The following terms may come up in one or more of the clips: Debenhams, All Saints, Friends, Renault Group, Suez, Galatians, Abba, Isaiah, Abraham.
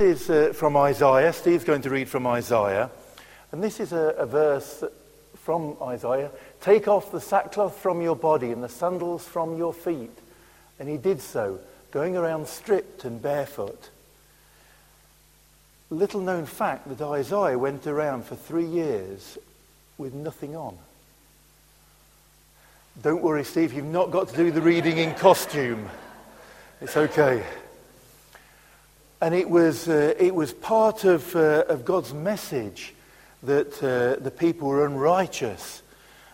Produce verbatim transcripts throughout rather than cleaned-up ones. This is uh, from Isaiah. Steve's going to read from Isaiah. And this is a, a verse from Isaiah. Take off the sackcloth from your body and the sandals from your feet. And he did so, going around stripped and barefoot. Little known fact that Isaiah went around for three years with nothing on. Don't worry, Steve, you've not got to do the reading in costume. It's okay. And it was uh, it was part of uh, of God's message that uh, the people were unrighteous,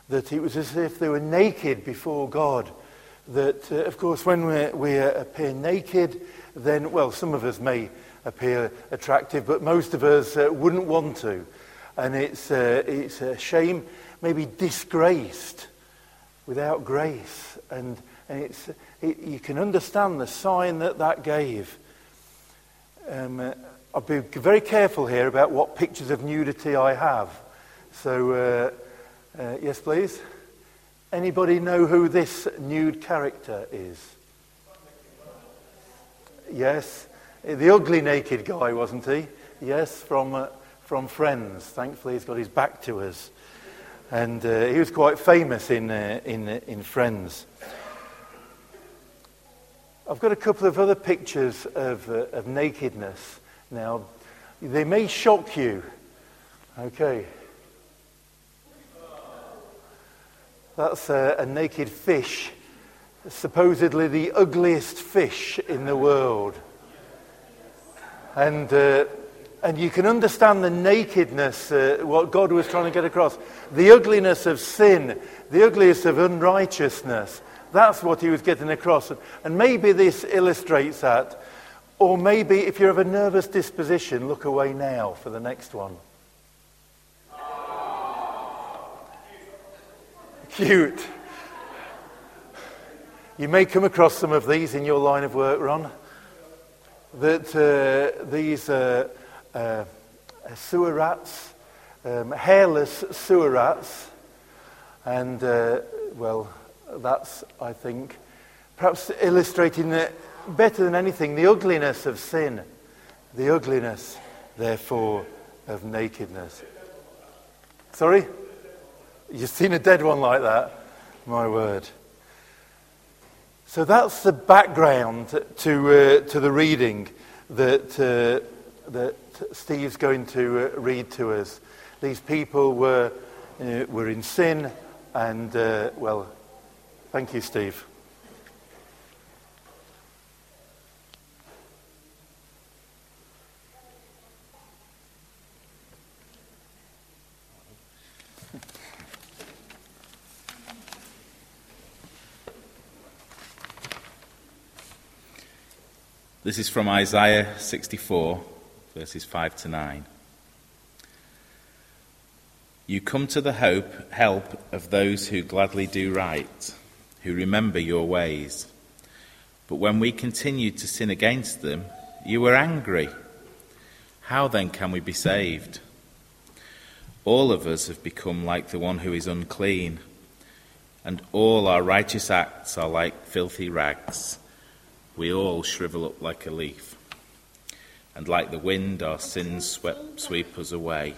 that it was as if they were naked before God. That, uh, of course, when we, we uh, appear naked, then, well, some of us may appear attractive, but most of us uh, wouldn't want to. And it's uh, it's a shame, maybe disgraced, without grace. And, and it's it, you can understand the sign that that gave. Um, uh, I'll be very careful here about what pictures of nudity I have. So, uh, uh, yes, please. Anybody know who this nude character is? Yes, the ugly naked guy, wasn't he? Yes, from uh, from Friends. Thankfully, he's got his back to us, and uh, he was quite famous in uh, in in Friends. I've got a couple of other pictures of, uh, of nakedness. Now, they may shock you. Okay. That's a, a naked fish. Supposedly the ugliest fish in the world. And uh, and you can understand the nakedness, uh, what God was trying to get across. The ugliness of sin, the ugliness of unrighteousness. That's what he was getting across. And maybe this illustrates that. Or maybe if you're of a nervous disposition, look away now for the next one. Cute. You may come across some of these in your line of work, Ron. That uh, these uh, uh, sewer rats, um, hairless sewer rats. And, uh, well... That's, I think, perhaps illustrating the, better than anything, the ugliness of sin, the ugliness, therefore, of nakedness. Sorry? You've seen a dead one like that? My word. So that's the background to uh, to the reading that uh, that Steve's going to uh, read to us. These people were uh, were in sin, and uh, well. Thank you, Steve. This is from Isaiah sixty-four, verses five to nine. You come to the hope, help of those who gladly do right, who remember your ways. But when we continued to sin against them, you were angry. How then can we be saved? All of us have become like the one who is unclean, and all our righteous acts are like filthy rags. We all shrivel up like a leaf, and like the wind our sins swept, sweep us away.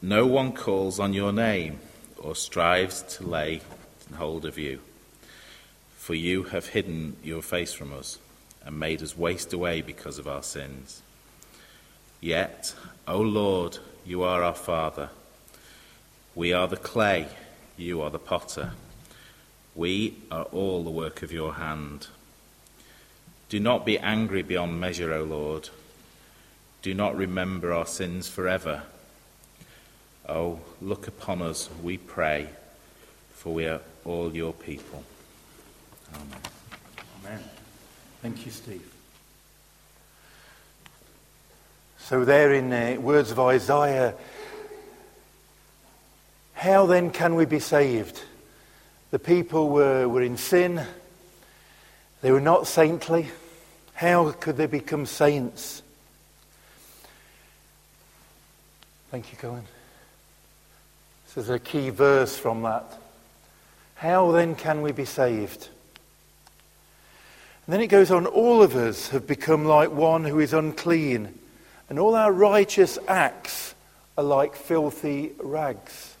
No one calls on your name or strives to lay hold of you, for you have hidden your face from us and made us waste away because of our sins. Yet, O Lord, you are our Father. We are the clay, you are the potter. We are all the work of your hand. Do not be angry beyond measure, O Lord. Do not remember our sins forever. Oh, look upon us, we pray, for we are all your people. Amen. Amen. Thank you, Steve. So there in the words of Isaiah, how then can we be saved? The people were, were in sin. They were not saintly. How could they become saints? Thank you, Colin. This is a key verse from that. How then can we be saved? And then it goes on, all of us have become like one who is unclean, and all our righteous acts are like filthy rags.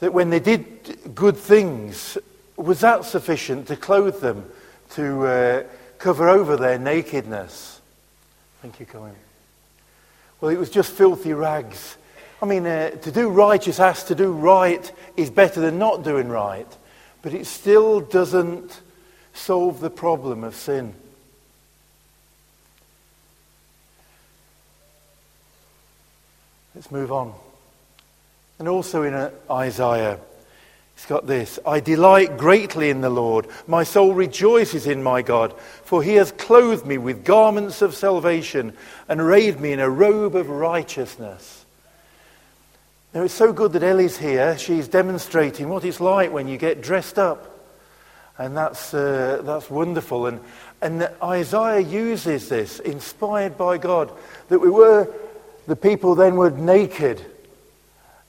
That when they did good things, was that sufficient to clothe them, to uh, cover over their nakedness? Thank you, Colin. Well, it was just filthy rags. I mean, uh, to do righteous acts, to do right, is better than not doing right. But it still doesn't solve the problem of sin. Let's move on. And also in uh, Isaiah, it's got this: I delight greatly in the Lord. My soul rejoices in my God, for he has clothed me with garments of salvation and arrayed me in a robe of righteousness. Now, it's so good that Ellie's here. She's demonstrating what it's like when you get dressed up. And that's uh, that's wonderful. And, and Isaiah uses this, inspired by God, that we were, the people then were naked,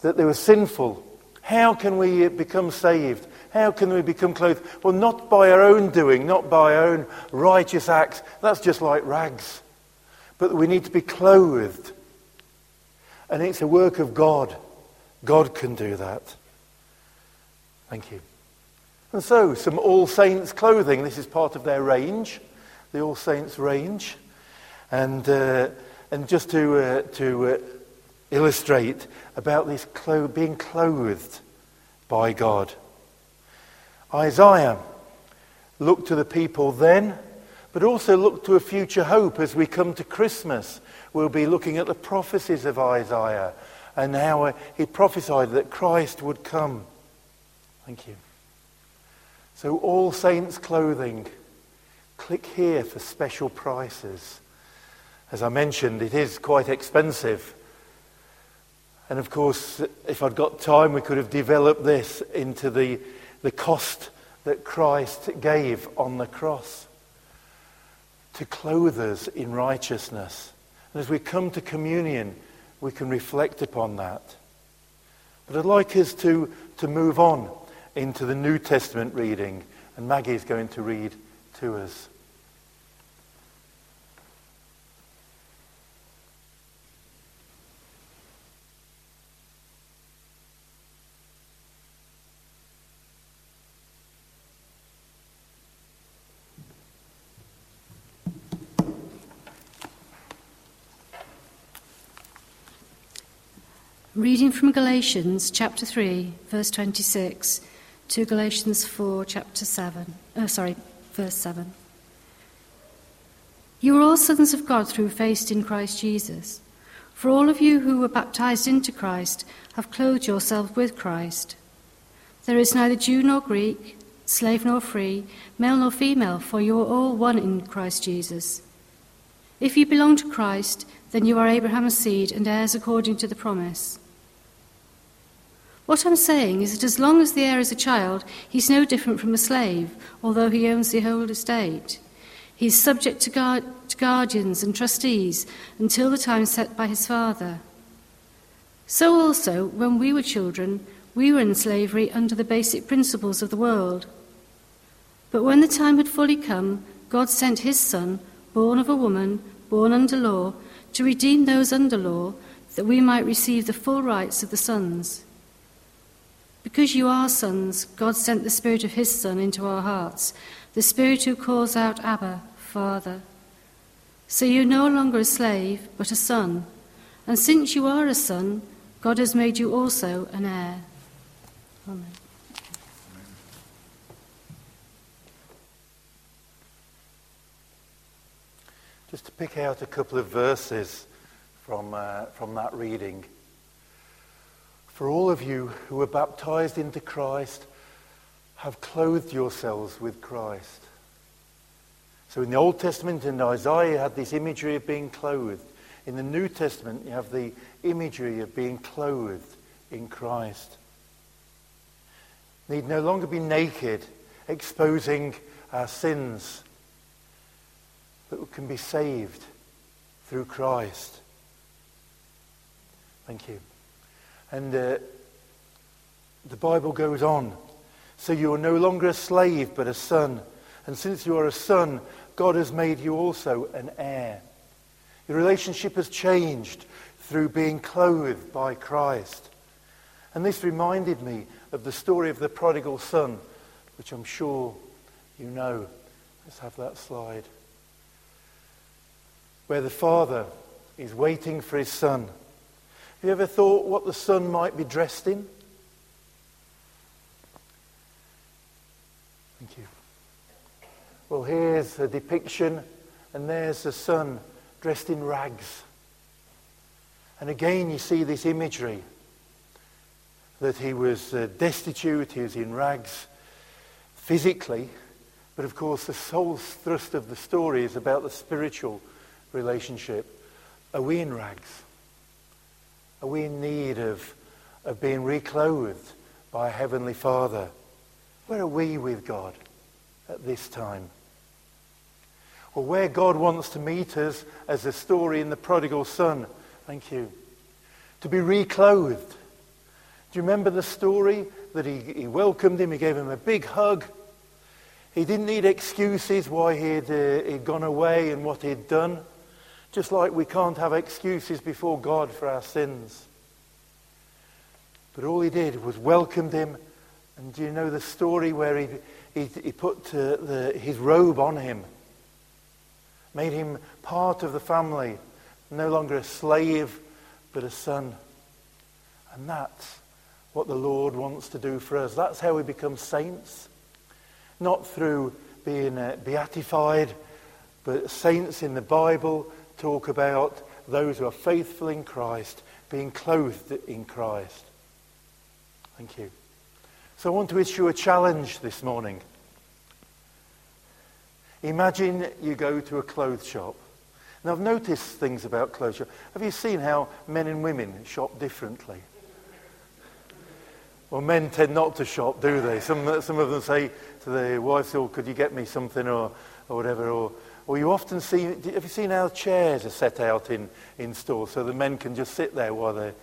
that they were sinful. How can we become saved? How can we become clothed? Well, not by our own doing, not by our own righteous acts. That's just like rags. But we need to be clothed. And it's a work of God. God can do that. Thank you. And so, some All Saints clothing. This is part of their range, the All Saints range. And uh, and just to uh, to uh, illustrate about this clo- being clothed by God. Isaiah looked to the people then, but also looked to a future hope. As we come to Christmas, we'll be looking at the prophecies of Isaiah and how uh, he prophesied that Christ would come. Thank you. So All Saints clothing. Click here for special prices. As I mentioned, it is quite expensive. And of course, if I'd got time, we could have developed this into the, the cost that Christ gave on the cross to clothe us in righteousness. And as we come to communion, we can reflect upon that. But I'd like us to, to move on into the New Testament reading, and Maggie's going to read to us. Reading from Galatians chapter three, verse twenty-six. To Galatians four, chapter seven, oh, sorry, verse seven. You are all sons of God through faith in Christ Jesus. For all of you who were baptized into Christ have clothed yourselves with Christ. There is neither Jew nor Greek, slave nor free, male nor female, for you are all one in Christ Jesus. If you belong to Christ, then you are Abraham's seed and heirs according to the promise. What I'm saying is that as long as the heir is a child, he's no different from a slave, although he owns the whole estate. He's subject to, guard, to guardians and trustees until the time set by his father. So also, when we were children, we were in slavery under the basic principles of the world. But when the time had fully come, God sent his son, born of a woman, born under law, to redeem those under law, that we might receive the full rights of the sons. Because you are sons, God sent the Spirit of his Son into our hearts, the Spirit who calls out, Abba, Father. So you're no longer a slave, but a son. And since you are a son, God has made you also an heir. Amen. Just to pick out a couple of verses from uh, from that reading. For all of you who were baptized into Christ have clothed yourselves with Christ. So in the Old Testament, in Isaiah, you had this imagery of being clothed. In the New Testament, you have the imagery of being clothed in Christ. Need no longer be naked, exposing our sins, but we can be saved through Christ. Thank you. And uh, the Bible goes on. So you are no longer a slave, but a son. And since you are a son, God has made you also an heir. Your relationship has changed through being clothed by Christ. And this reminded me of the story of the prodigal son, which I'm sure you know. Let's have that slide. Where the father is waiting for his son. Have you ever thought what the son might be dressed in? Thank you. Well, here's a depiction, and there's the son dressed in rags. And again, you see this imagery that he was uh, destitute, he was in rags physically, but of course the sole thrust of the story is about the spiritual relationship. Are we in rags? Are we in need of, of being reclothed by a Heavenly Father? Where are we with God at this time? Well, where God wants to meet us, as the story in the prodigal son, thank you, to be reclothed. Do you remember the story that he, he welcomed him, he gave him a big hug. He didn't need excuses why he'd, uh, he'd gone away and what he'd done. Just like we can't have excuses before God for our sins. But all he did was welcomed him. And do you know the story where he, he, he put uh, the, his robe on him? Made him part of the family. No longer a slave, but a son. And that's what the Lord wants to do for us. That's how we become saints. Not through being uh, beatified, but saints in the Bible talk about those who are faithful in Christ, being clothed in Christ. Thank you. So I want to issue a challenge this morning. Imagine you go to a clothes shop. Now I've noticed things about clothes shop. Have you seen how men and women shop differently? Well, men tend not to shop, do they? Some some of them say to their wives, "Oh, could you get me something or or whatever?" Or or you often see. Have you seen how chairs are set out in in stores so the men can just sit there while the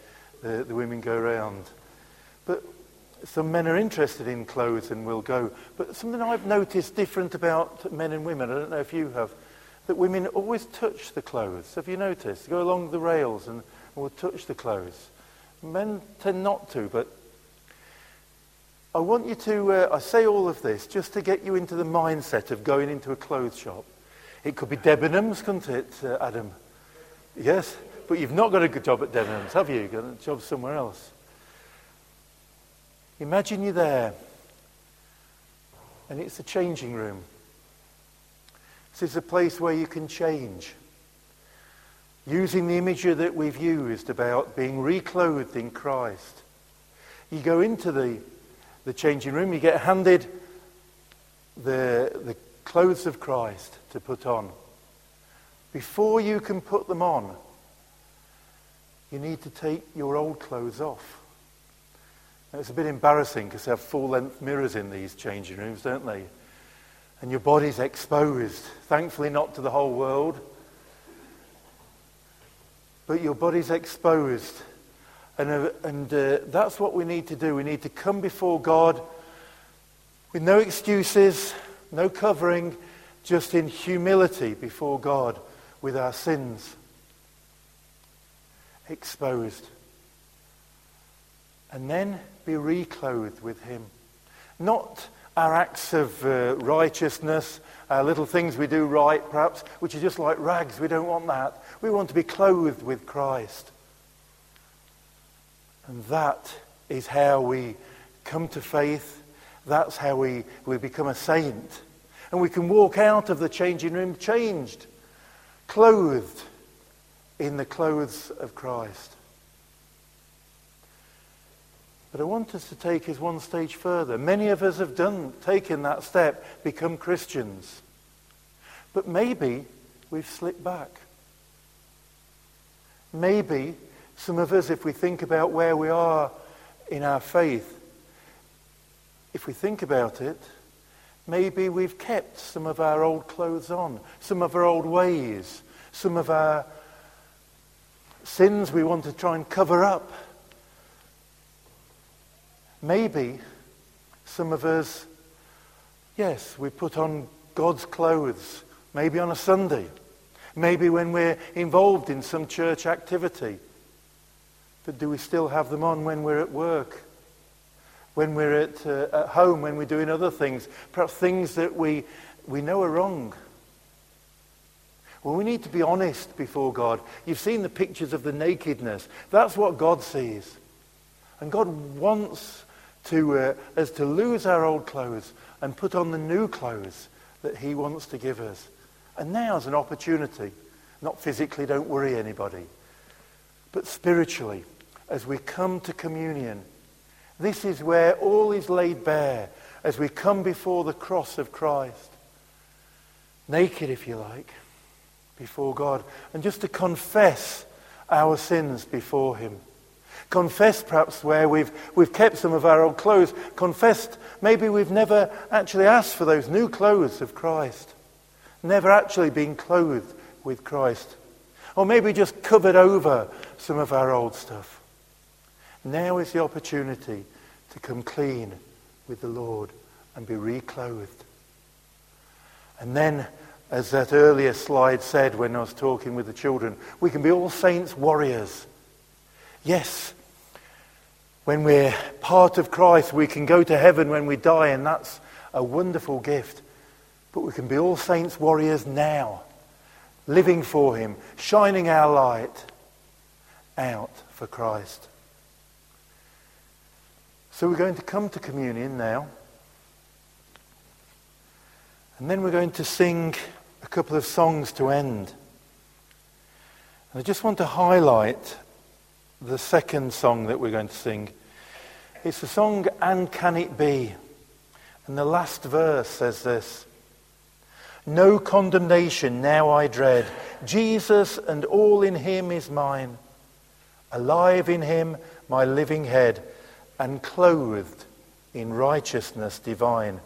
the, the women go around? But some men are interested in clothes and will go. But something I've noticed different about men and women, I don't know if you have, that women always touch the clothes. Have you noticed? Go along the rails and, and will touch the clothes. Men tend not to, but I want you to, uh, I say all of this just to get you into the mindset of going into a clothes shop. It could be Debenhams, couldn't it, uh, Adam? Yes, but you've not got a good job at Debenhams, have you? You've got a job somewhere else. Imagine you're there, and it's a changing room. This is a place where you can change. Using the imagery that we've used about being reclothed in Christ. You go into the the changing room, you get handed the the clothes of Christ to put on. Before you can put them on, you need to take your old clothes off. Now, it's a bit embarrassing because they have full-length mirrors in these changing rooms, don't they? And your body's exposed. Thankfully not to the whole world. But your body's exposed. And, uh, and uh, that's what we need to do. We need to come before God with no excuses, no covering, just in humility before God with our sins. Exposed. And then be reclothed with him. Not our acts of uh, righteousness, our little things we do right perhaps, which are just like rags. We don't want that. We want to be clothed with Christ. And that is how we come to faith. That's how we, we become a saint. And we can walk out of the changing room changed, clothed in the clothes of Christ. But I want us to take us one stage further. Many of us have done, taken that step, become Christians. But maybe we've slipped back. Maybe some of us, if we think about where we are in our faith, if we think about it, maybe we've kept some of our old clothes on, some of our old ways, some of our sins we want to try and cover up. Maybe some of us, yes, we put on God's clothes, maybe on a Sunday, maybe when we're involved in some church activity. But do we still have them on when we're at work, when we're at, uh, at home, when we're doing other things, perhaps things that we, we know are wrong? Well, we need to be honest before God. You've seen the pictures of the nakedness. That's what God sees. And God wants to uh, us to lose our old clothes and put on the new clothes that he wants to give us. And now's an opportunity. Not physically, don't worry anybody. But spiritually, as we come to communion, this is where all is laid bare as we come before the cross of Christ. Naked, if you like, before God. And just to confess our sins before him. Confess perhaps where we've we've kept some of our old clothes. Confessed maybe we've never actually asked for those new clothes of Christ. Never actually been clothed with Christ. Or maybe just covered over some of our old stuff. Now is the opportunity to come clean with the Lord and be reclothed. And then, as that earlier slide said when I was talking with the children, we can be all saints warriors. Yes, when we're part of Christ, we can go to heaven when we die, and that's a wonderful gift. But we can be all saints warriors now, living for him, shining our light out for Christ. So we're going to come to communion now. And then we're going to sing a couple of songs to end. And I just want to highlight the second song that we're going to sing. It's the song, "And Can It Be?" And the last verse says this: "No condemnation now I dread. Jesus and all in him is mine. Alive in him my living head, and clothed in righteousness divine.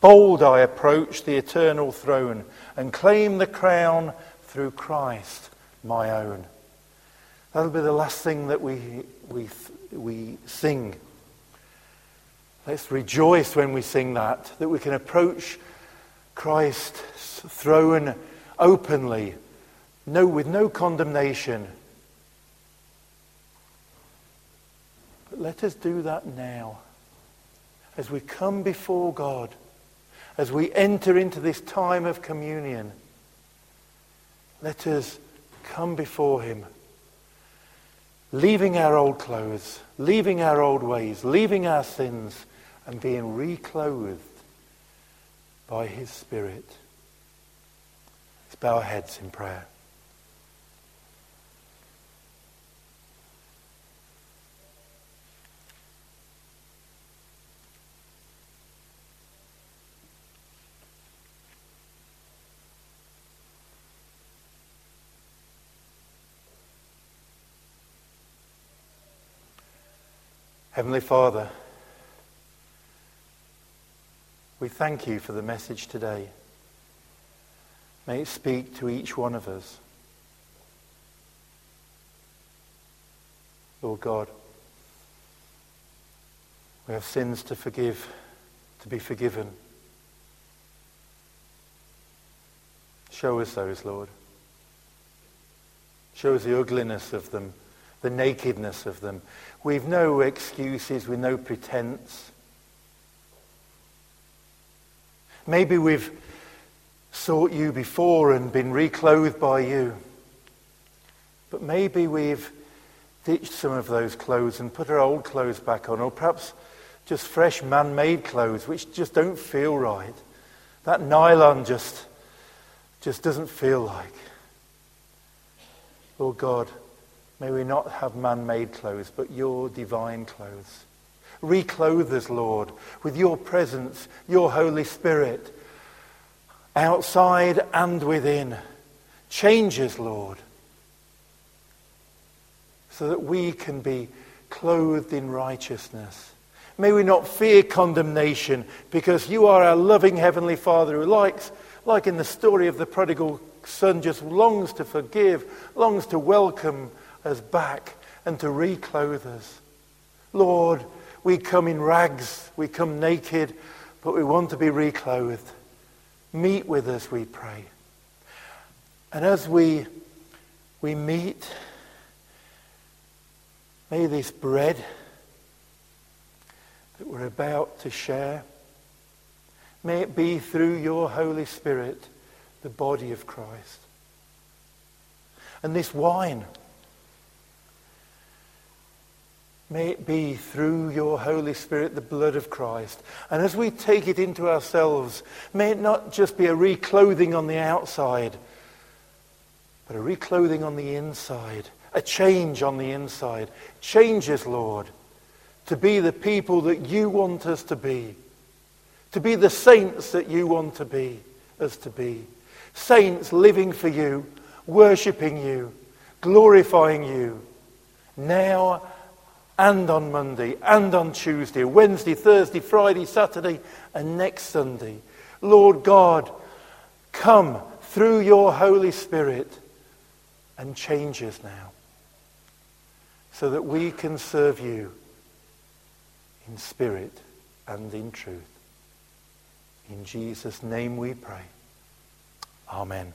Bold I approach the eternal throne, and claim the crown through Christ my own." That'll be the last thing that we we we sing. Let's rejoice when we sing that, that we can approach Christ's throne openly, no, with no condemnation. But let us do that now, as we come before God, as we enter into this time of communion. Let us come before him, leaving our old clothes, leaving our old ways, leaving our sins, and being reclothed by his Spirit. Let's bow our heads in prayer. Heavenly Father, we thank you for the message today. May it speak to each one of us. Lord God, we have sins to forgive, to be forgiven. Show us those, Lord. Show us the ugliness of them, the nakedness of them. We've no excuses, we've no pretense. Maybe we've sought you before and been reclothed by you. But maybe we've ditched some of those clothes and put our old clothes back on, or perhaps just fresh man-made clothes which just don't feel right. That nylon just, just doesn't feel like. Lord God, may we not have man-made clothes, but your divine clothes. Reclothe us, Lord, with your presence, your Holy Spirit, outside and within. Change us, Lord, so that we can be clothed in righteousness. May we not fear condemnation, because you are our loving Heavenly Father who likes, like in the story of the prodigal son, just longs to forgive, longs to welcome us back and to reclothe us. Lord, we come in rags, we come naked, but we want to be reclothed. Meet with us, we pray. And as we we meet, may this bread that we're about to share, may it be through your Holy Spirit, the body of Christ. And this wine, may it be through your Holy Spirit, the blood of Christ. And as we take it into ourselves, may it not just be a reclothing on the outside, but a reclothing on the inside, a change on the inside. Change us, Lord, to be the people that you want us to be, to be the saints that you want to be, us to be. Saints living for you, worshipping you, glorifying you, now and on Monday, and on Tuesday, Wednesday, Thursday, Friday, Saturday, and next Sunday. Lord God, come through your Holy Spirit and change us now, so that we can serve you in spirit and in truth. In Jesus' name we pray. Amen.